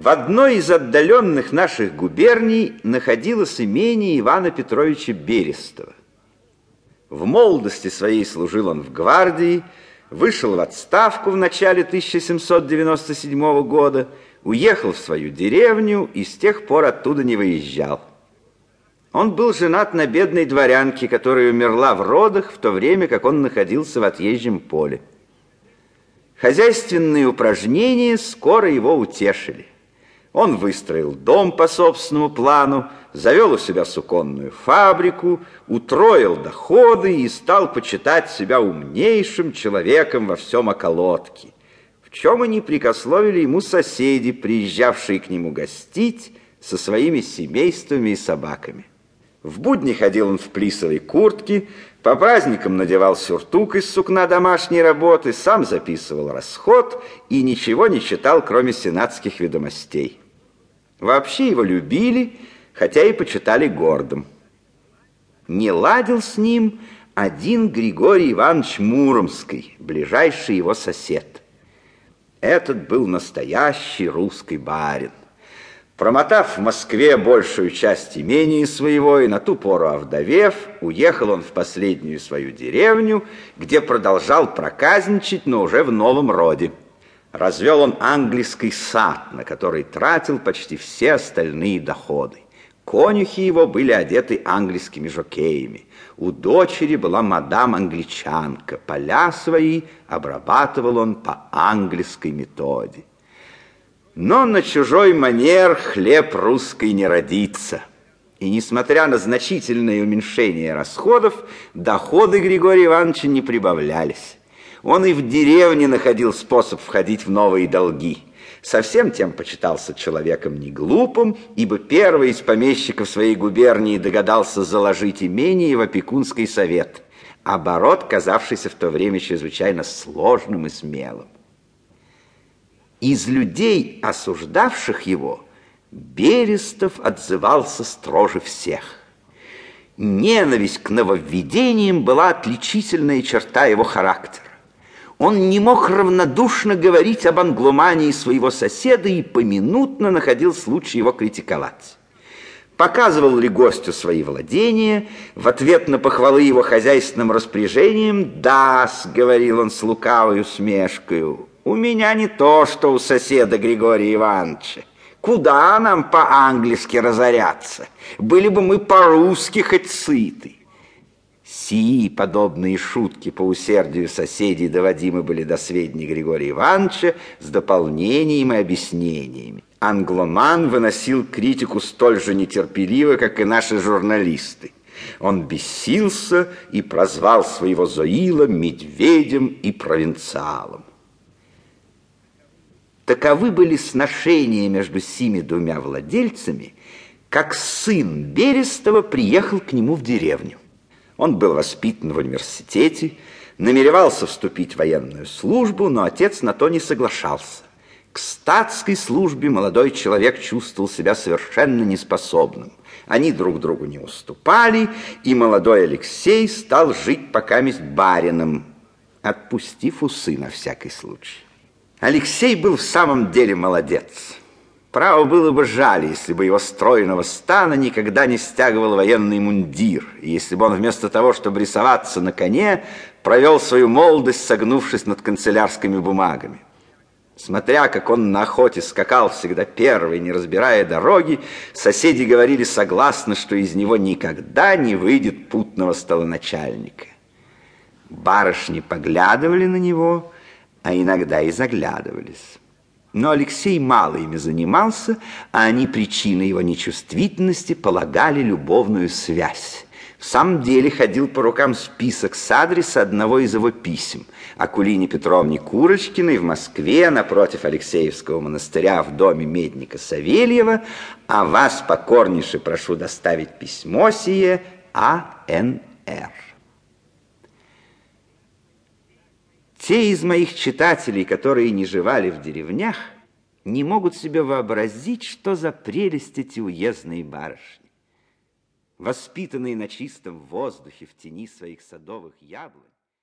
В одной из отдаленных наших губерний находилось имение Ивана Петровича Берестова. В молодости своей служил он в гвардии, вышел в отставку в начале 1797 года, уехал в свою деревню и с тех пор оттуда не выезжал. Он был женат на бедной дворянке, которая умерла в родах в то время, как он находился в отъезжем поле. Хозяйственные упражнения скоро его утешили. Он выстроил дом по собственному плану, завел у себя суконную фабрику, утроил доходы и стал почитать себя умнейшим человеком во всем околотке, в чем и не прикословили ему соседи, приезжавшие к нему гостить со своими семействами и собаками. В будни ходил он в плисовой куртке, по праздникам надевал сюртук из сукна домашней работы, сам записывал расход и ничего не читал, кроме сенатских ведомостей. Вообще его любили, хотя и почитали гордым. Не ладил с ним один Григорий Иванович Муромский, ближайший его сосед. Этот был настоящий русский барин. Промотав в Москве большую часть имения своего и на ту пору овдовев, уехал он в последнюю свою деревню, где продолжал проказничать, но уже в новом роде. Развел он английский сад, на который тратил почти все остальные доходы. Конюхи его были одеты английскими жокеями. У дочери была мадам-англичанка. Поля свои обрабатывал он по английской методе. Но на чужой манер хлеб русский не родится. И несмотря на значительное уменьшение расходов, доходы Григория Ивановича не прибавлялись. Он и в деревне находил способ входить в новые долги. Совсем тем почитался человеком неглупым, ибо первый из помещиков своей губернии догадался заложить имение в опекунский совет, оборот, казавшийся в то время чрезвычайно сложным и смелым. Из людей, осуждавших его, Берестов отзывался строже всех. Ненависть к нововведениям была отличительная черта его характера. Он не мог равнодушно говорить об англомании своего соседа и поминутно находил случай его критиковать. Показывал ли гостю свои владения, в ответ на похвалы его хозяйственным распоряжением «Да-с», говорил он с лукавой усмешкою, «У меня не то, что у соседа Григория Ивановича. Куда нам по-английски разоряться? Были бы мы по-русски хоть сыты». Сии подобные шутки по усердию соседей доводимы были до сведений Григория Ивановича с дополнением и объяснениями. Англоман выносил критику столь же нетерпеливо, как и наши журналисты. Он бесился и прозвал своего Зоила медведем и провинциалом. Таковы были сношения между сими двумя владельцами, как сын Берестова приехал к нему в деревню. Он был воспитан в университете, намеревался вступить в военную службу, но отец на то не соглашался. К статской службе молодой человек чувствовал себя совершенно неспособным. Они друг другу не уступали, и молодой Алексей стал жить покаместь барином, отпустив усы на всякий случай. Алексей был в самом деле молодец. Право было бы жаль, если бы его стройного стана никогда не стягивал военный мундир, и если бы он вместо того, чтобы рисоваться на коне, провел свою молодость, согнувшись над канцелярскими бумагами. Смотря, как он на охоте скакал всегда первый, не разбирая дороги, соседи говорили согласно, что из него никогда не выйдет путного столоначальника. Барышни поглядывали на него, а иногда и заглядывались. Но Алексей мало ими занимался, а они причиной его нечувствительности полагали любовную связь. В самом деле ходил по рукам список с адреса одного из его писем. Акулине Петровне Курочкиной в Москве, напротив Алексеевского монастыря, в доме медника Савельева. «А вас, покорнейше, прошу доставить письмо сие А.Н.Р.» Те из моих читателей, которые не живали в деревнях, не могут себе вообразить, что за прелесть эти уездные барышни. Воспитанные на чистом воздухе в тени своих садовых яблонь,